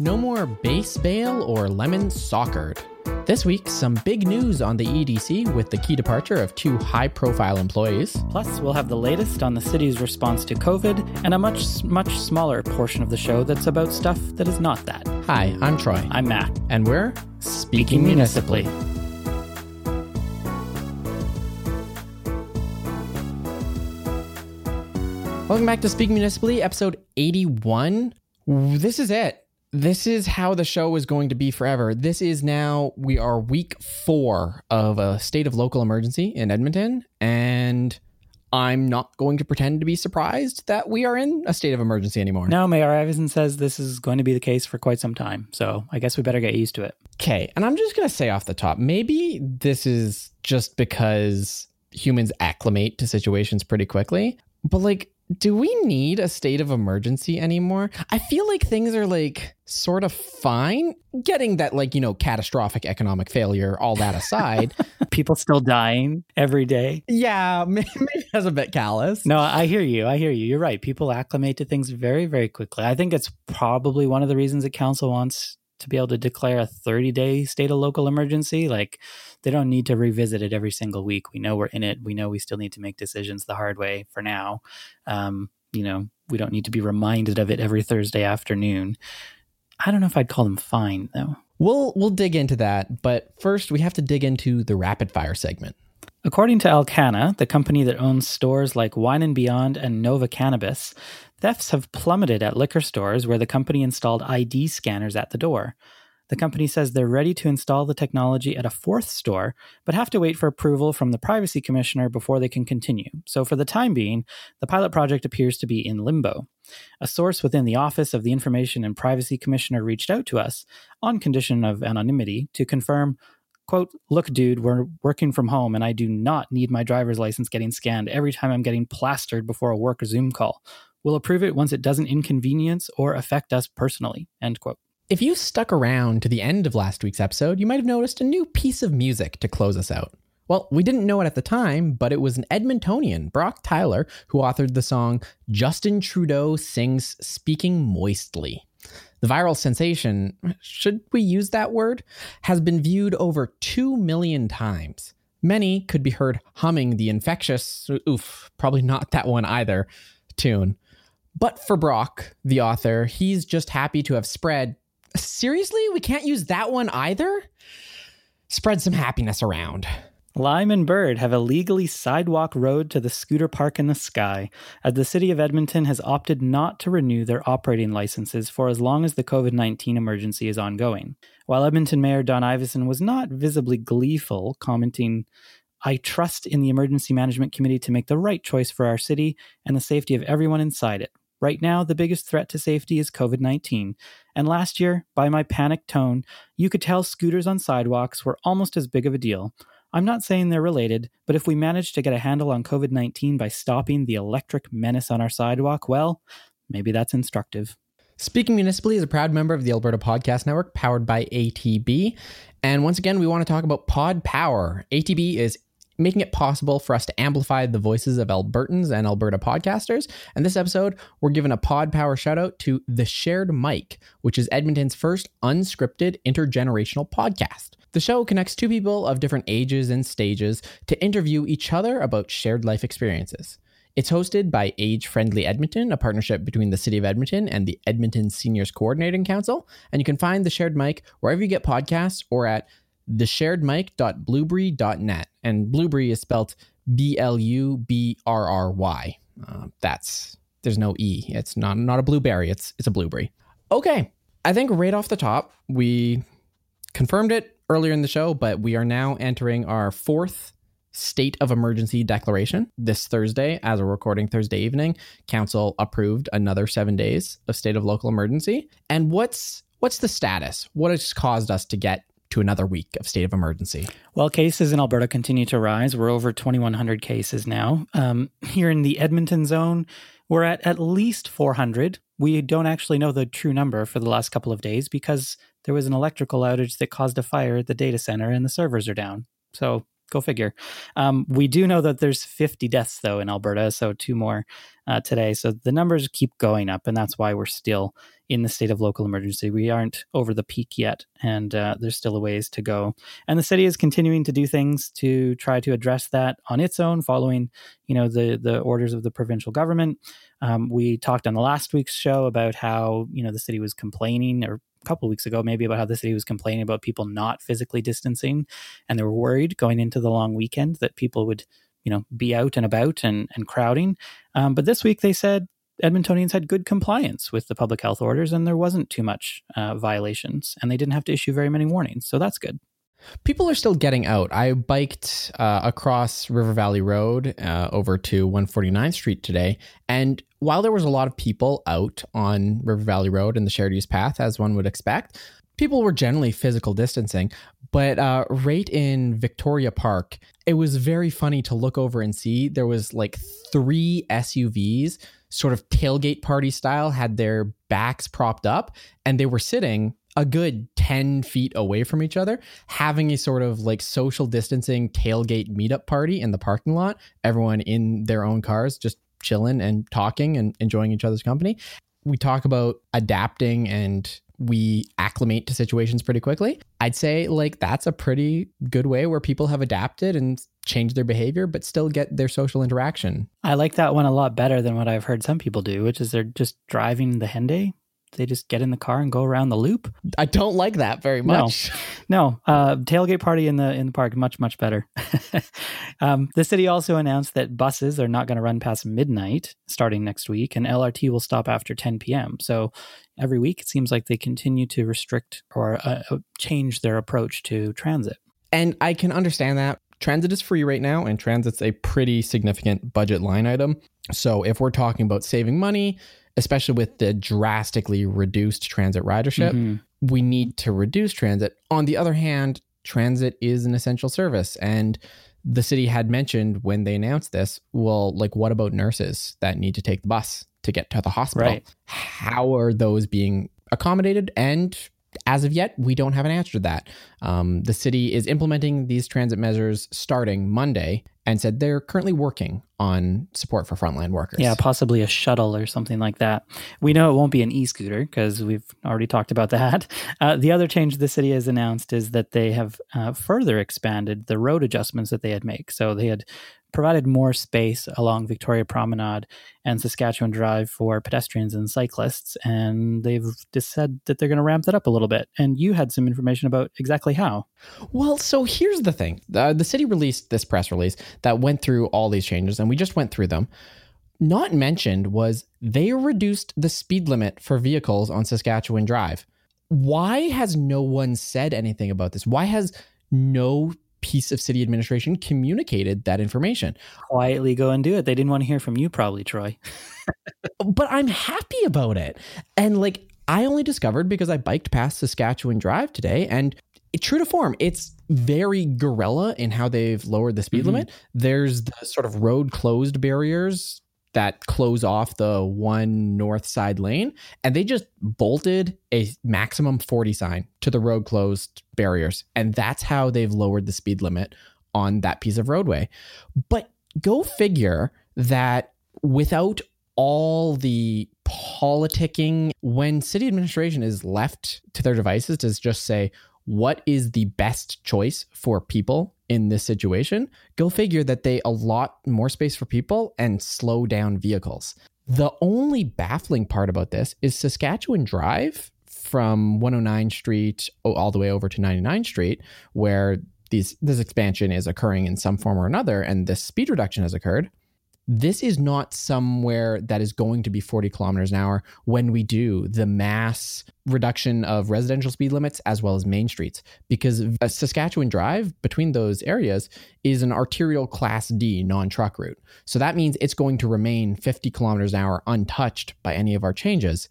No more base bail or lemon soccered. This week, some big news on the EEDC with the key departure of two high-profile employees. Plus, we'll have the latest on the city's response to COVID and a much smaller portion of the show that's about stuff that is not that. Hi, I'm Troy. I'm Matt. And we're Speaking Municipally. Welcome back to Speaking Municipally, episode 81. This is it. This is how the show is going to be forever. This is now, we are week 4 of a state of local emergency in Edmonton, and I'm not going to pretend to be surprised that we are in a state of emergency anymore. No, Mayor Iveson says this is going to be the case for quite some time, so I guess we better get used to it. Okay, and I'm just going to say off the top, maybe this is just because humans acclimate to situations pretty quickly, but like, do we need a state of emergency anymore? I feel like things are like sort of fine. Getting that like, you know, catastrophic economic failure, all that aside. People still dying every day. Yeah, maybe that's a bit callous. No, I hear you. You're right. People acclimate to things very, very quickly. I think it's probably one of the reasons that council wants to be able to declare a 30-day state of local emergency. Like, they don't need to revisit it every single week. We know we're in it. We know we still need to make decisions the hard way for now. We don't need to be reminded of it every Thursday afternoon. I don't know if I'd call them fine, though. We'll dig into that. But first, we have to dig into the rapid fire segment. According to Alcana, the company that owns stores like Wine and Beyond and Nova Cannabis, thefts have plummeted at liquor stores where the company installed ID scanners at the door. The company says they're ready to install the technology at a 4th store, but have to wait for approval from the Privacy Commissioner before they can continue. So for the time being, the pilot project appears to be in limbo. A source within the Office of the Information and Privacy Commissioner reached out to us, on condition of anonymity, to confirm, quote, "Look, dude, we're working from home and I do not need my driver's license getting scanned every time I'm getting plastered before a work Zoom call. We'll approve it once it doesn't inconvenience or affect us personally," end quote. If you stuck around to the end of last week's episode, you might have noticed a new piece of music to close us out. Well, we didn't know it at the time, but it was an Edmontonian, Brock Tyler, who authored the song Justin Trudeau Sings Speaking Moistly. The viral sensation, should we use that word, has been viewed over 2 million times. Many could be heard humming the infectious, probably not that one either, tune. But for Brock, the author, he's just happy to have spread, seriously, we can't use that one either? Spread some happiness around. Lime and Bird have a legally sidewalk road to the scooter park in the sky, as the city of Edmonton has opted not to renew their operating licenses for as long as the COVID-19 emergency is ongoing. While Edmonton Mayor Don Iveson was not visibly gleeful, commenting, "I trust in the Emergency Management Committee to make the right choice for our city and the safety of everyone inside it. Right now, the biggest threat to safety is COVID-19. And last year, by my panicked tone, you could tell scooters on sidewalks were almost as big of a deal. I'm not saying they're related, but if we manage to get a handle on COVID-19 by stopping the electric menace on our sidewalk, well, maybe that's instructive." Speaking Municipally is a proud member of the Alberta Podcast Network, powered by ATB. And once again, we want to talk about Pod Power. ATB is making it possible for us to amplify the voices of Albertans and Alberta podcasters. And this episode, we're giving a Pod Power shout out to The Shared Mic, which is Edmonton's first unscripted intergenerational podcast. The show connects two people of different ages and stages to interview each other about shared life experiences. It's hosted by Age Friendly Edmonton, a partnership between the City of Edmonton and the Edmonton Seniors Coordinating Council. And you can find The Shared Mic wherever you get podcasts or at thesharedmic.blueberry.net. And blueberry is spelled B-L-U-B-R-R-Y. There's no E. It's not a blueberry. It's a blueberry. Okay. I think right off the top, we confirmed it earlier in the show, but we are now entering our 4th state of emergency declaration. This Thursday, as we're recording Thursday evening, council approved another 7 days of state of local emergency. And what's the status? What has caused us to get to another week of state of emergency? Well, cases in Alberta continue to rise. We're over 2,100 cases now. Here in the Edmonton zone, we're at least 400. We don't actually know the true number for the last couple of days because there was an electrical outage that caused a fire at the data center and the servers are down. So go figure. We do know that there's 50 deaths, though, in Alberta, so 2 more today. So the numbers keep going up, and that's why we're still in the state of local emergency. We aren't over the peak yet, and there's still a ways to go. And the city is continuing to do things to try to address that on its own, following, you know, the orders of the provincial government. We talked on the last week's show about how, you know, the city was complaining, or a couple of weeks ago, maybe, about how the city was complaining about people not physically distancing, and they were worried going into the long weekend that people would, you know, be out and about and crowding. But this week they said Edmontonians had good compliance with the public health orders, and there wasn't too much violations, and they didn't have to issue very many warnings. So that's good. People are still getting out. I biked across River Valley Road over to 149th Street today. And while there was a lot of people out on River Valley Road and the shared use path, as one would expect, people were generally physical distancing. But right in Victoria Park, it was very funny to look over and see there was like three SUVs, sort of tailgate party style, had their backs propped up, and they were sitting a good 10 feet away from each other, having a sort of like social distancing tailgate meetup party in the parking lot. Everyone in their own cars, just chilling and talking and enjoying each other's company. We talk about adapting and we acclimate to situations pretty quickly. I'd say like that's a pretty good way where people have adapted and change their behavior, but still get their social interaction. I like that one a lot better than what I've heard some people do, which is they're just driving the Hyundai. They just get in the car and go around the loop. I don't like that very much. No. Tailgate party in the park, much, much better. The city also announced that buses are not going to run past midnight starting next week, and LRT will stop after 10 p.m. So every week, it seems like they continue to restrict or change their approach to transit. And I can understand that. Transit is free right now, and transit's a pretty significant budget line item. So if we're talking about saving money, especially with the drastically reduced transit ridership, we need to reduce transit. On the other hand, transit is an essential service. And the city had mentioned when they announced this, well, like, what about nurses that need to take the bus to get to the hospital? Right. How are those being accommodated? And as of yet, we don't have an answer to that. The city is implementing these transit measures starting Monday, and said they're currently working on support for frontline workers. Yeah, possibly a shuttle or something like that. We know it won't be an e-scooter because we've already talked about that. The other change the city has announced is that they have further expanded the road adjustments that they had made. So they had provided more space along Victoria Promenade and Saskatchewan Drive for pedestrians and cyclists, and they've just said that they're going to ramp that up a little bit. And you had some information about exactly how. Well, so here's the thing. The city released this press release that went through all these changes, and we just went through them. Not mentioned was they reduced the speed limit for vehicles on Saskatchewan Drive. Why has no one said anything about this? Why has no piece of city administration communicated that information? Quietly go and do it. They didn't want to hear from you, probably, Troy. But I'm happy about it. And like, I only discovered because I biked past Saskatchewan Drive today, and true to form, it's very guerrilla in how they've lowered the speed limit. There's the sort of road closed barriers that close off the one north side lane, and they just bolted a maximum 40 sign to the road closed barriers. And that's how they've lowered the speed limit on that piece of roadway. But go figure that without all the politicking, when city administration is left to their devices to just say, what is the best choice for people in this situation? Go figure that they allot more space for people and slow down vehicles. The only baffling part about this is Saskatchewan Drive from 109 Street all the way over to 99 Street, where this expansion is occurring in some form or another, and this speed reduction has occurred. This is not somewhere that is going to be 40 kilometers an hour when we do the mass reduction of residential speed limits as well as main streets, because Saskatchewan Drive between those areas is an arterial Class D non-truck route. So that means it's going to remain 50 kilometers an hour untouched by any of our changes.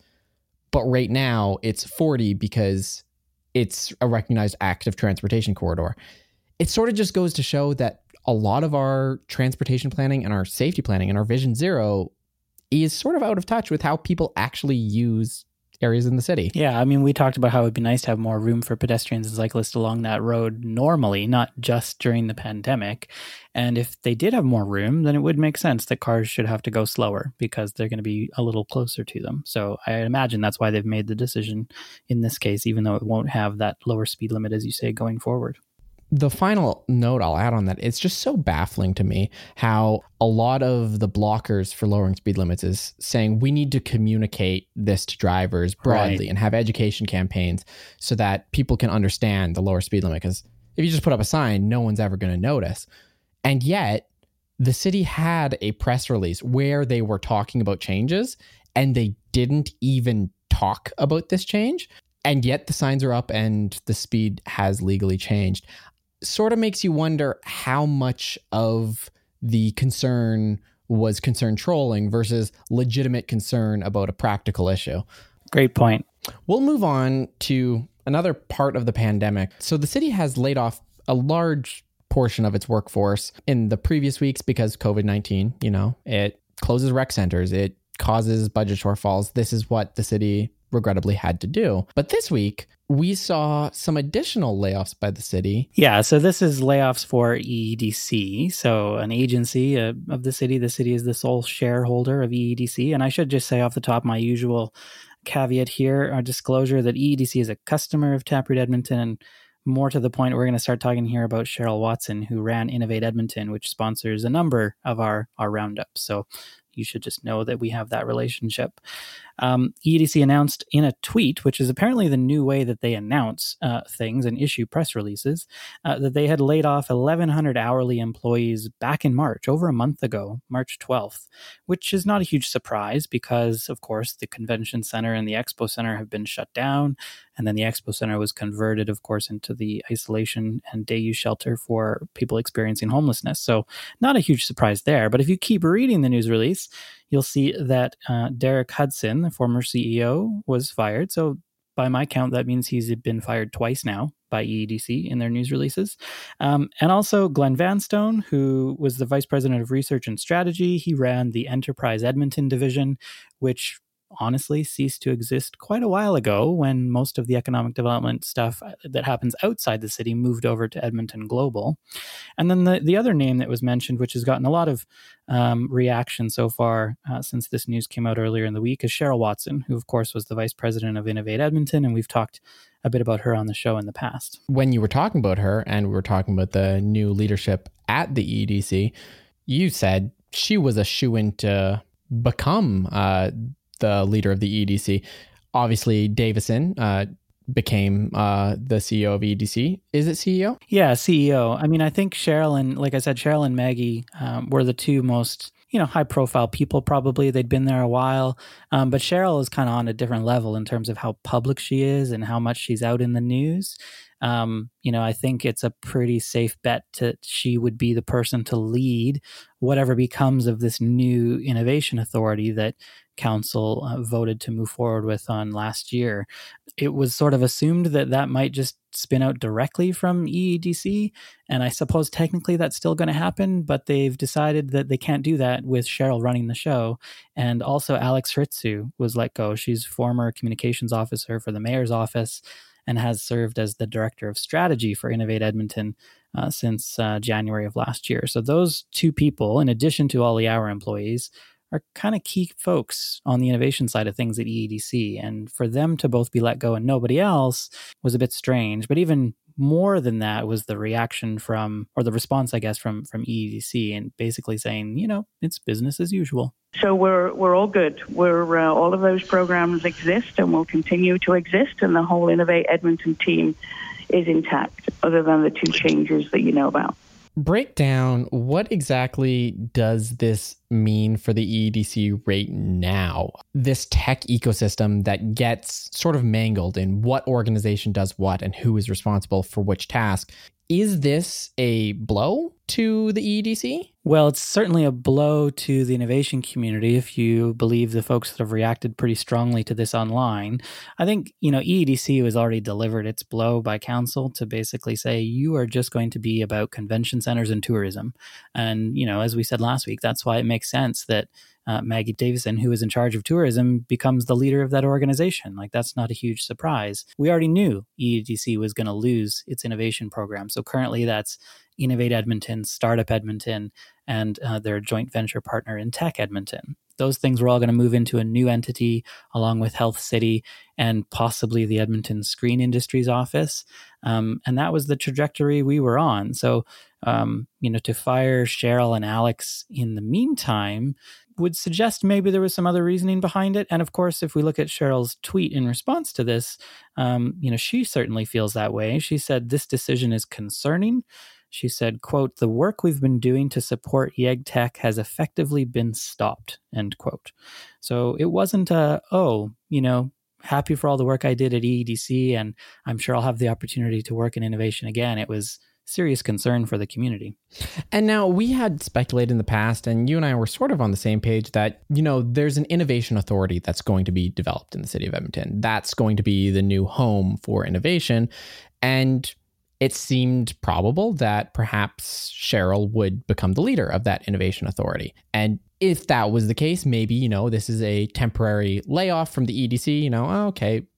But right now it's 40 because it's a recognized active transportation corridor. It sort of just goes to show that a lot of our transportation planning and our safety planning and our Vision Zero is sort of out of touch with how people actually use areas in the city. Yeah, I mean, we talked about how it would be nice to have more room for pedestrians and cyclists along that road normally, not just during the pandemic. And if they did have more room, then it would make sense that cars should have to go slower because they're going to be a little closer to them. So I imagine that's why they've made the decision in this case, even though it won't have that lower speed limit, as you say, going forward. The final note I'll add on that, it's just so baffling to me how a lot of the blockers for lowering speed limits is saying we need to communicate this to drivers broadly, right, and have education campaigns so that people can understand the lower speed limit. Because if you just put up a sign, no one's ever going to notice. And yet the city had a press release where they were talking about changes and they didn't even talk about this change. And yet the signs are up and the speed has legally changed. Sort of makes you wonder how much of the concern was concern trolling versus legitimate concern about a practical issue. Great point. We'll move on to another part of the pandemic. So the city has laid off a large portion of its workforce in the previous weeks because COVID-19, you know, it closes rec centers, it causes budget shortfalls. This is what the city regrettably had to do. But this week, we saw some additional layoffs by the city. Yeah, so this is layoffs for EEDC. So an agency of the city is the sole shareholder of EEDC. And I should just say off the top, my usual caveat here, our disclosure that EEDC is a customer of Taproot Edmonton. And more to the point, we're going to start talking here about Cheryl Watson, who ran Innovate Edmonton, which sponsors a number of our roundups. So you should just know that we have that relationship. EEDC announced in a tweet, which is apparently the new way that they announce things and issue press releases, that they had laid off 1,100 hourly employees back in March, over a month ago, March 12th, which is not a huge surprise because, of course, the convention center and the expo center have been shut down. And then the expo center was converted, of course, into the isolation and day use shelter for people experiencing homelessness. So not a huge surprise there. But if you keep reading the news release, you'll see that Derek Hudson, the former CEO, was fired. So by my count, that means he's been fired twice now by EEDC in their news releases. And also Glenn Vanstone, who was the vice president of research and strategy. He ran the Enterprise Edmonton division, which honestly ceased to exist quite a while ago when most of the economic development stuff that happens outside the city moved over to Edmonton Global. And then the other name that was mentioned, which has gotten a lot of reaction so far since this news came out earlier in the week, is Cheryl Watson, who, of course, was the vice president of Innovate Edmonton. And we've talked a bit about her on the show in the past. When you were talking about her and we were talking about the new leadership at the EEDC, you said she was a shoo-in to become the leader of the EEDC. Obviously, Davison became the CEO of EEDC. Is it CEO? Yeah, CEO. I mean, I think Cheryl and, like I said, Cheryl and Maggie were the two most, you know, high profile people probably. They'd been there a while. But Cheryl is kind of on a different level in terms of how public she is and how much she's out in the news. You know, I think it's a pretty safe bet that she would be the person to lead whatever becomes of this new innovation authority that council voted to move forward with on last year. It was sort of assumed that that might just spin out directly from EEDC. And I suppose technically that's still going to happen, but they've decided that they can't do that with Cheryl running the show. And also Alex Hritzu was let go. She's former communications officer for the mayor's office and has served as the director of strategy for Innovate Edmonton since January of last year. So those two people, in addition to all the hour employees, are kind of key folks on the innovation side of things at EEDC. And for them to both be let go and nobody else was a bit strange. But even more than that was the reaction from, or the response, I guess, from EEDC, and basically saying, you know, it's business as usual. So we're all good. We're all of those programs exist and will continue to exist, and the whole Innovate Edmonton team is intact, other than the two changes that you know about. Break down what exactly does this mean for the EEDC right now? This tech ecosystem that gets sort of mangled in what organization does what and who is responsible for which task. Is this a blow to the EEDC? Well, it's certainly a blow to the innovation community if you believe the folks that have reacted pretty strongly to this online. I think, you know, EEDC was already delivered its blow by council to basically say, you are just going to be about convention centers and tourism. And, you know, as we said last week, that's why it makes sense that Maggie Davison, who is in charge of tourism, becomes the leader of that organization. Like, that's not a huge surprise. We already knew EEDC was going to lose its innovation program. So currently that's Innovate Edmonton, Startup Edmonton, and their joint venture partner in Tech Edmonton. Those things were all going to move into a new entity along with Health City and possibly the Edmonton Screen Industries office. And that was the trajectory we were on. So, to fire Cheryl and Alex in the meantime would suggest maybe there was some other reasoning behind it. And of course, if we look at Cheryl's tweet in response to this, she certainly feels that way. She said, "This decision is concerning." She said, quote, "The work we've been doing to support YegTech has effectively been stopped," end quote. So it wasn't happy for all the work I did at EEDC, and I'm sure I'll have the opportunity to work in innovation again. It was serious concern for the community. And now, we had speculated in the past, and you and I were sort of on the same page, that, there's an innovation authority that's going to be developed in the city of Edmonton. That's going to be the new home for innovation. And it seemed probable that perhaps Cheryl would become the leader of that innovation authority. And if that was the case, maybe, this is a temporary layoff from the EDC,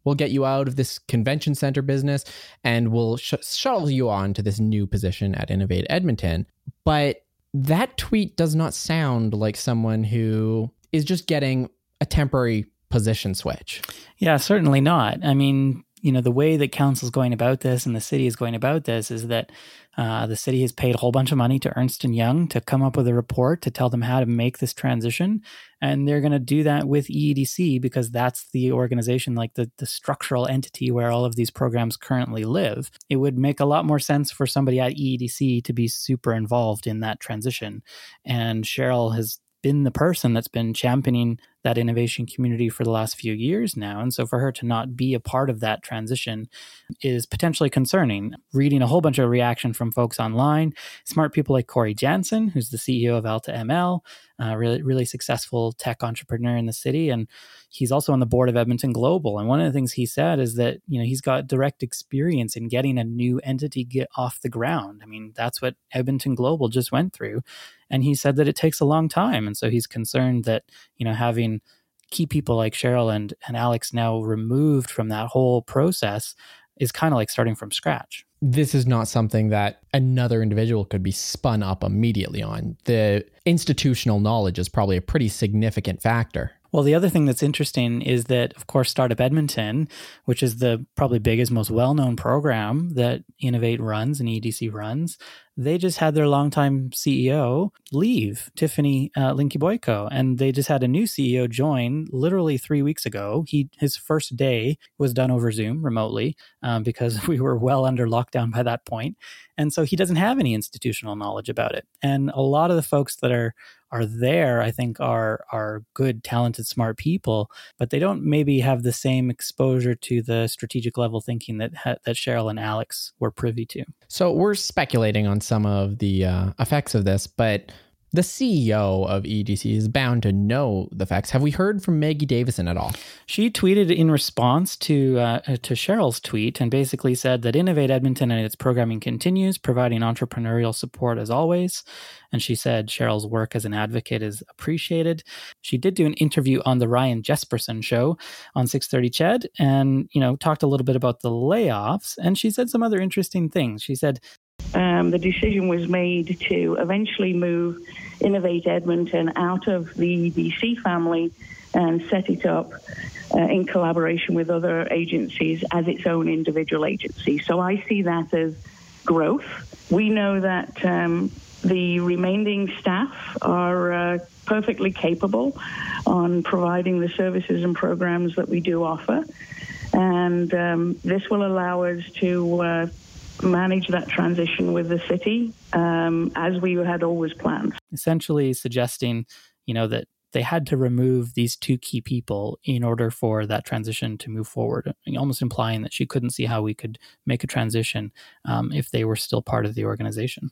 we'll get you out of this convention center business and we'll shuttle you on to this new position at Innovate Edmonton. But that tweet does not sound like someone who is just getting a temporary position switch. Yeah, certainly not. I mean, the way that council's going about this and the city is going about this is that the city has paid a whole bunch of money to Ernst & Young to come up with a report to tell them how to make this transition. And they're going to do that with EEDC because that's the organization, like the structural entity where all of these programs currently live. It would make a lot more sense for somebody at EEDC to be super involved in that transition. And Cheryl has been the person that's been championing that innovation community for the last few years now. And so for her to not be a part of that transition is potentially concerning. Reading a whole bunch of reaction from folks online, smart people like Corey Jansen, who's the CEO of Alta ML, really, really successful tech entrepreneur in the city. And he's also on the board of Edmonton Global. And one of the things he said is that, he's got direct experience in getting a new entity get off the ground. I mean, that's what Edmonton Global just went through. And he said that it takes a long time. And so he's concerned that, having key people like Cheryl and Alex now removed from that whole process is kind of like starting from scratch. This is not something that another individual could be spun up immediately on. The institutional knowledge is probably a pretty significant factor. Well, the other thing that's interesting is that, of course, Startup Edmonton, which is the probably biggest, most well-known program that Innovate runs and EDC runs, they just had their longtime CEO leave, Tiffany Linky-Boyko, and they just had a new CEO join literally 3 weeks ago. His first day was done over Zoom remotely because we were well under lockdown by that point. And so he doesn't have any institutional knowledge about it. And a lot of the folks that are there, I think, are good, talented, smart people, but they don't maybe have the same exposure to the strategic level thinking that Cheryl and Alex were privy to. So we're speculating on some of the effects of this, but the CEO of EDC is bound to know the facts. Have we heard from Maggie Davison at all? She tweeted in response to Cheryl's tweet and basically said that Innovate Edmonton and its programming continues, providing entrepreneurial support as always. And she said Cheryl's work as an advocate is appreciated. She did do an interview on the Ryan Jesperson show on 630 CHED and, talked a little bit about the layoffs. And she said some other interesting things. She said, the decision was made to eventually move Innovate Edmonton out of the EDC family and set it up in collaboration with other agencies as its own individual agency. So I see that as growth. We know that the remaining staff are perfectly capable on providing the services and programs that we do offer. And this will allow us to manage that transition with the city as we had always planned. Essentially suggesting, that they had to remove these two key people in order for that transition to move forward, almost implying that she couldn't see how we could make a transition if they were still part of the organization.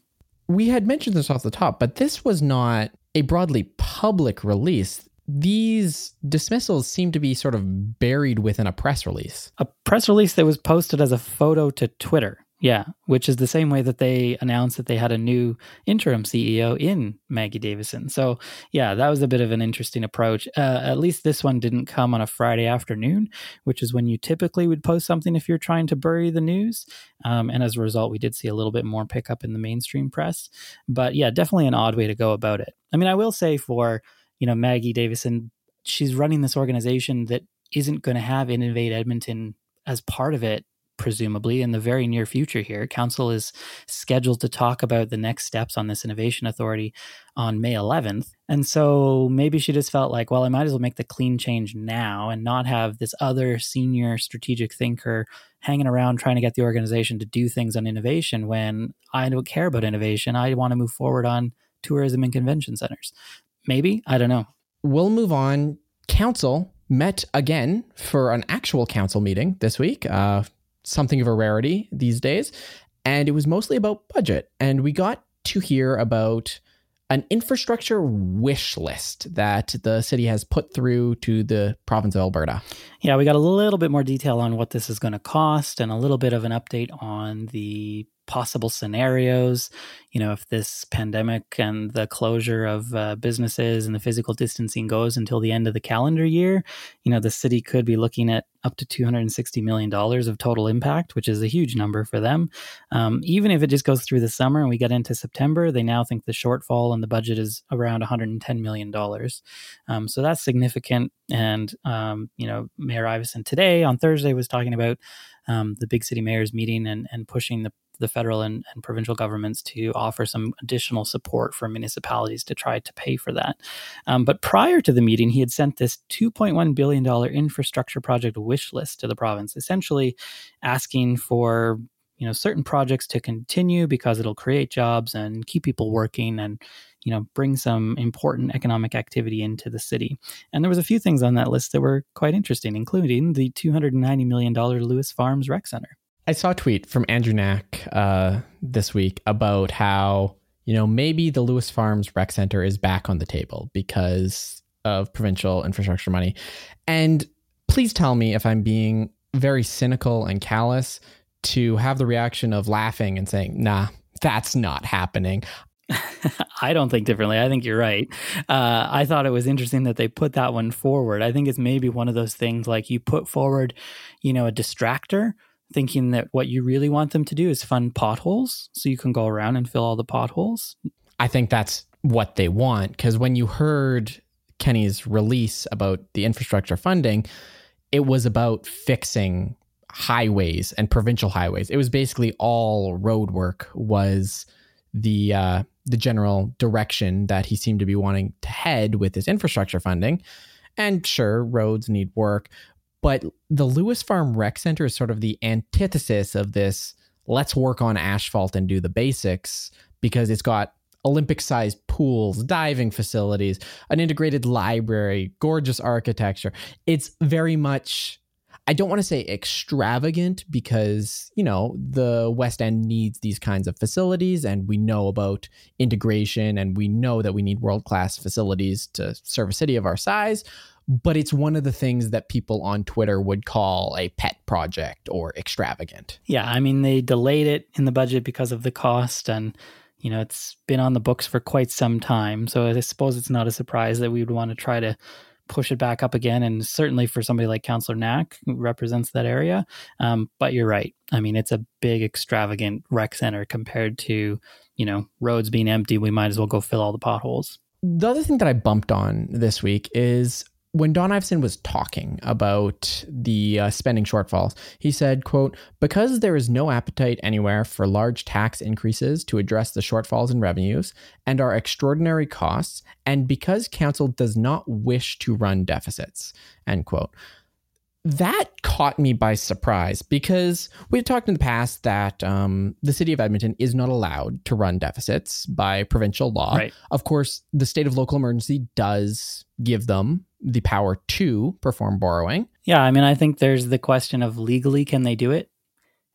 We had mentioned this off the top, but this was not a broadly public release. These dismissals seem to be sort of buried within a press release. A press release that was posted as a photo to Twitter. Yeah, which is the same way that they announced that they had a new interim CEO in Maggie Davison. So yeah, that was a bit of an interesting approach. At least this one didn't come on a Friday afternoon, which is when you typically would post something if you're trying to bury the news. And as a result, we did see a little bit more pickup in the mainstream press. But yeah, definitely an odd way to go about it. I mean, I will say for, you know, Maggie Davison, she's running this organization that isn't going to have Innovate Edmonton as part of it, presumably in the very near future here. Council is scheduled to talk about the next steps on this innovation authority on May 11th. And so maybe she just felt like, well, I might as well make the clean change now and not have this other senior strategic thinker hanging around trying to get the organization to do things on innovation when I don't care about innovation. I want to move forward on tourism and convention centers. Maybe, I don't know. We'll move on. Council met again for an actual council meeting this week. Something of a rarity these days. And it was mostly about budget. And we got to hear about an infrastructure wish list that the city has put through to the province of Alberta. Yeah, we got a little bit more detail on what this is going to cost and a little bit of an update on the possible scenarios, you know, if this pandemic and the closure of businesses and the physical distancing goes until the end of the calendar year, you know, the city could be looking at up to $260 million of total impact, which is a huge number for them. Even if it just goes through the summer and we get into September, they now think the shortfall in the budget is around $110 million. So that's significant. And, you know, Mayor Iveson today on Thursday was talking about the big city mayors meeting and pushing the federal and provincial governments to offer some additional support for municipalities to try to pay for that. But prior to the meeting, he had sent this $2.1 billion infrastructure project wish list to the province, essentially asking for, you know, certain projects to continue because it'll create jobs and keep people working and, you know, bring some important economic activity into the city. And there was a few things on that list that were quite interesting, including the $290 million Lewis Farms Rec Center. I saw a tweet from Andrew Knack this week about how, you know, maybe the Lewis Farms Rec Center is back on the table because of provincial infrastructure money. And please tell me if I'm being very cynical and callous to have the reaction of laughing and saying, nah, that's not happening. I don't think differently. I think you're right. I thought it was interesting that they put that one forward. I think it's maybe one of those things like you put forward, you know, a distractor, thinking that what you really want them to do is fund potholes so you can go around and fill all the potholes. I think that's what they want, because when you heard Kenny's release about the infrastructure funding, it was about fixing highways and provincial highways. It was basically all road work was the general direction that he seemed to be wanting to head with his infrastructure funding. And sure, roads need work, but the Lewis Farm Rec Center is sort of the antithesis of this, let's work on asphalt and do the basics, because it's got Olympic-sized pools, diving facilities, an integrated library, gorgeous architecture. It's very much, I don't want to say extravagant, because, you know, the West End needs these kinds of facilities, and we know about integration, and we know that we need world-class facilities to serve a city of our size. But it's one of the things that people on Twitter would call a pet project or extravagant. Yeah, I mean, they delayed it in the budget because of the cost, and, you know, it's been on the books for quite some time. So I suppose it's not a surprise that we would want to try to push it back up again. And certainly for somebody like Councillor Knack, who represents that area. But you're right. I mean, it's a big extravagant rec center compared to, you know, roads being empty. We might as well go fill all the potholes. The other thing that I bumped on this week is when Don Iveson was talking about the spending shortfalls, he said, quote, because there is no appetite anywhere for large tax increases to address the shortfalls in revenues and our extraordinary costs, and because council does not wish to run deficits, end quote. That caught me by surprise, because we've talked in the past that the city of Edmonton is not allowed to run deficits by provincial law. Right. Of course, the state of local emergency does give them the power to perform borrowing. Yeah, I mean, I think there's the question of legally, can they do it?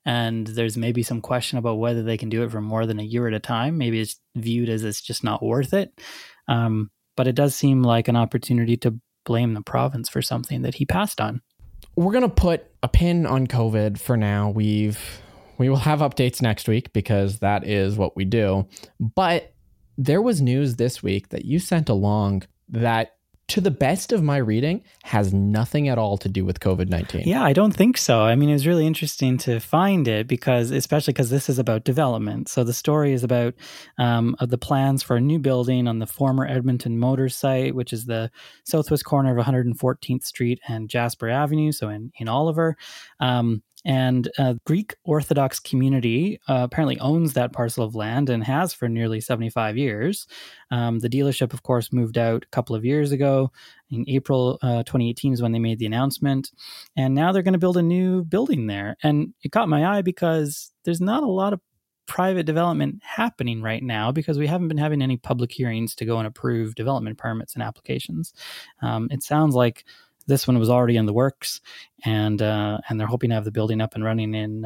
And there's maybe some question about whether they can do it for more than a year at a time. Maybe it's viewed as it's just not worth it. But it does seem like an opportunity to blame the province for something that he passed on. We're going to put a pin on COVID for now. We've we will have updates next week because that is what we do. But there was news this week that you sent along that, to the best of my reading, has nothing at all to do with COVID-19. Yeah, I don't think so. I mean, it was really interesting to find it because, especially because this is about development. So the story is about of the plans for a new building on the former Edmonton Motor site, which is the southwest corner of 114th Street and Jasper Avenue, so in Oliver. And a Greek Orthodox community apparently owns that parcel of land and has for nearly 75 years. The dealership, of course, moved out a couple of years ago. In April 2018 is when they made the announcement. And now they're going to build a new building there. And it caught my eye because there's not a lot of private development happening right now because we haven't been having any public hearings to go and approve development permits and applications. It sounds like this one was already in the works, and they're hoping to have the building up and running in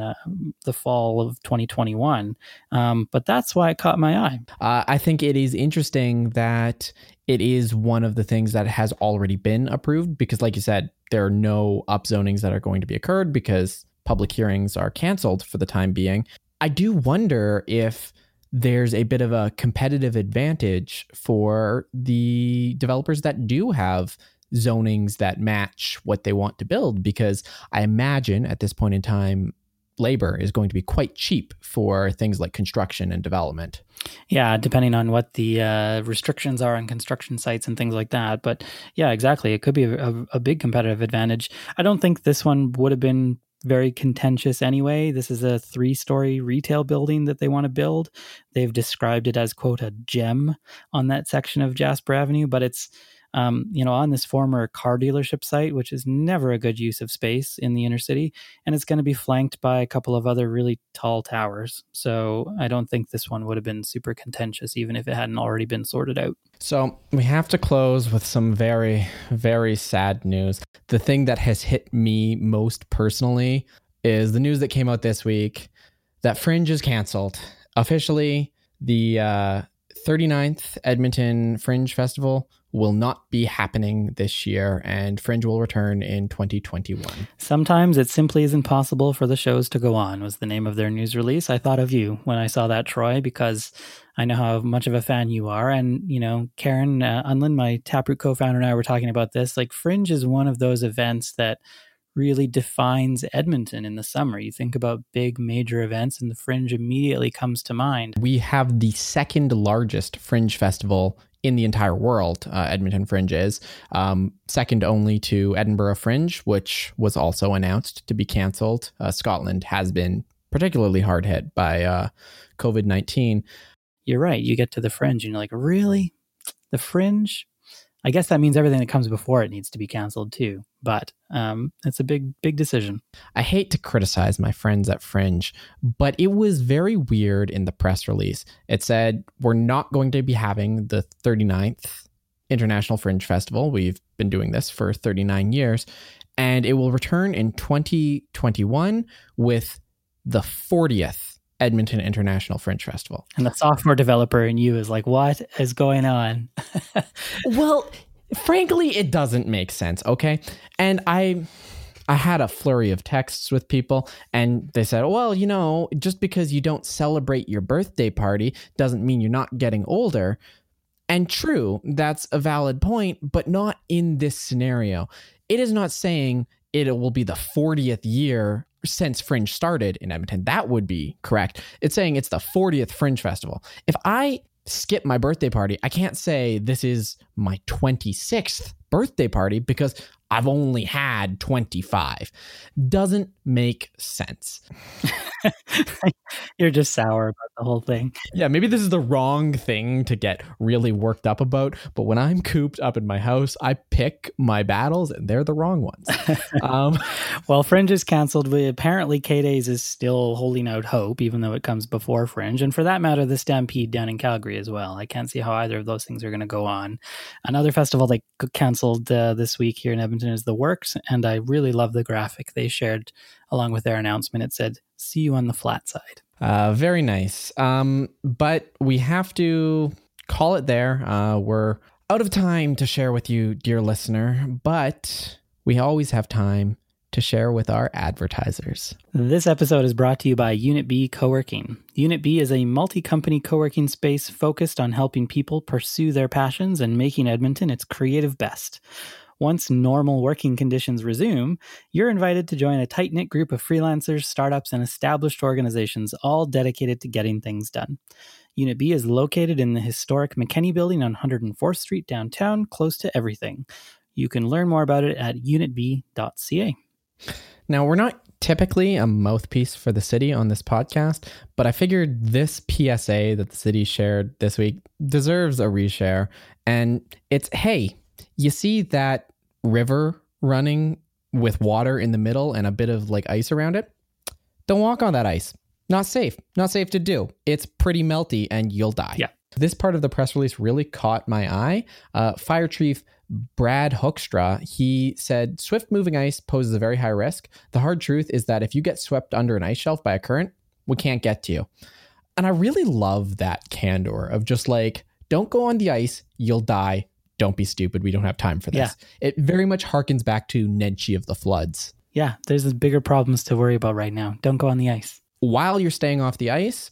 the fall of 2021. But that's why it caught my eye. I think it is interesting that it is one of the things that has already been approved because, like you said, there are no upzonings that are going to be occurred because public hearings are canceled for the time being. I do wonder if there's a bit of a competitive advantage for the developers that do have zonings that match what they want to build, because I imagine at this point in time, labor is going to be quite cheap for things like construction and development. Yeah, depending on what the restrictions are on construction sites and things like that. But yeah, exactly. It could be a big competitive advantage. I don't think this one would have been very contentious anyway. This is a 3-story retail building that they want to build. They've described it as, quote, a gem on that section of Jasper Avenue, but it's on this former car dealership site, which is never a good use of space in the inner city. And it's going to be flanked by a couple of other really tall towers. So I don't think this one would have been super contentious, even if it hadn't already been sorted out. So we have to close with some very, very sad news. The thing that has hit me most personally is the news that came out this week that Fringe is canceled. Officially, the 39th Edmonton Fringe Festival will not be happening this year, and Fringe will return in 2021. Sometimes it simply isn't possible for the shows to go on, was the name of their news release. I thought of you when I saw that, Troy, because I know how much of a fan you are. And, you know, Karen Unlin, my Taproot co-founder, and I were talking about this. Like, Fringe is one of those events that really defines Edmonton in the summer. You think about big major events and the Fringe immediately comes to mind. We have the second largest Fringe festival in the entire world. Edmonton Fringe is second only to Edinburgh Fringe, which was also announced to be canceled. Scotland has been particularly hard hit by COVID-19. You're right. You get to the Fringe and you're like, really? The Fringe? I guess that means everything that comes before it needs to be canceled too. But it's a big, big decision. I hate to criticize my friends at Fringe, but it was very weird in the press release. It said, we're not going to be having the 39th International Fringe Festival. We've been doing this for 39 years, and it will return in 2021 with the 40th Edmonton International Fringe Festival. And the software developer in you is like, what is going on? Well, frankly, it doesn't make sense. Okay. And I had a flurry of texts with people and they said, well, you know, just because you don't celebrate your birthday party doesn't mean you're not getting older. And true, that's a valid point, but not in this scenario. It is not saying it will be the 40th year since Fringe started in Edmonton. That would be correct. It's saying it's the 40th Fringe Festival. If I skip my birthday party, I can't say this is my 26th birthday party because I've only had 25. Doesn't make sense. You're just sour about the whole thing. Yeah, maybe this is the wrong thing to get really worked up about, but when I'm cooped up in my house, I pick my battles and they're the wrong ones. Well, Fringe is canceled. Apparently K-Days is still holding out hope, even though it comes before Fringe. And for that matter, the Stampede down in Calgary as well. I can't see how either of those things are going to go on. Another festival they canceled this week here in Edmonton is The Works. And I really love the graphic they shared along with their announcement. It said, see you on the flat side. Very nice. But we have to call it there. We're out of time to share with you, dear listener, but we always have time to share with our advertisers. This episode is brought to you by Unit B Coworking. Unit B is a multi-company coworking space focused on helping people pursue their passions and making Edmonton its creative best. Once normal working conditions resume, you're invited to join a tight-knit group of freelancers, startups, and established organizations, all dedicated to getting things done. Unit B is located in the historic McKinney Building on 104th Street downtown, close to everything. You can learn more about it at unitb.ca. Now, we're not typically a mouthpiece for the city on this podcast, but I figured this PSA that the city shared this week deserves a reshare, and it's, hey, you see that river running with water in the middle and a bit of like ice around it? Don't walk on that ice. Not safe. Not safe to do. It's pretty melty and you'll die. Yeah. This part of the press release really caught my eye. Fire Chief Brad Hoekstra, he said, swift moving ice poses a very high risk. The hard truth is that if you get swept under an ice shelf by a current, we can't get to you. And I really love that candor of just like, don't go on the ice. You'll die. Don't be stupid. We don't have time for this. Yeah. It very much harkens back to Nedshi of the floods. Yeah, there's bigger problems to worry about right now. Don't go on the ice. While you're staying off the ice,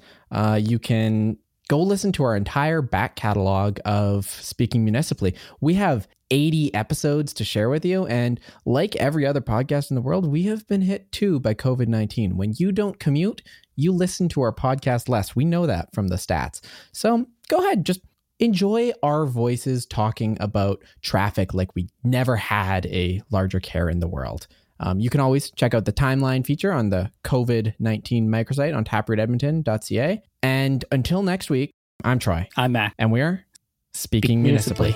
you can go listen to our entire back catalog of Speaking Municipally. We have 80 episodes to share with you. And like every other podcast in the world, we have been hit too by COVID-19. When you don't commute, you listen to our podcast less. We know that from the stats. So go ahead, just enjoy our voices talking about traffic like we never had a larger care in the world. You can always check out the timeline feature on the COVID-19 microsite on taprootedmonton.ca. And until next week, I'm Troy. I'm Matt. And we're Speaking Municipally.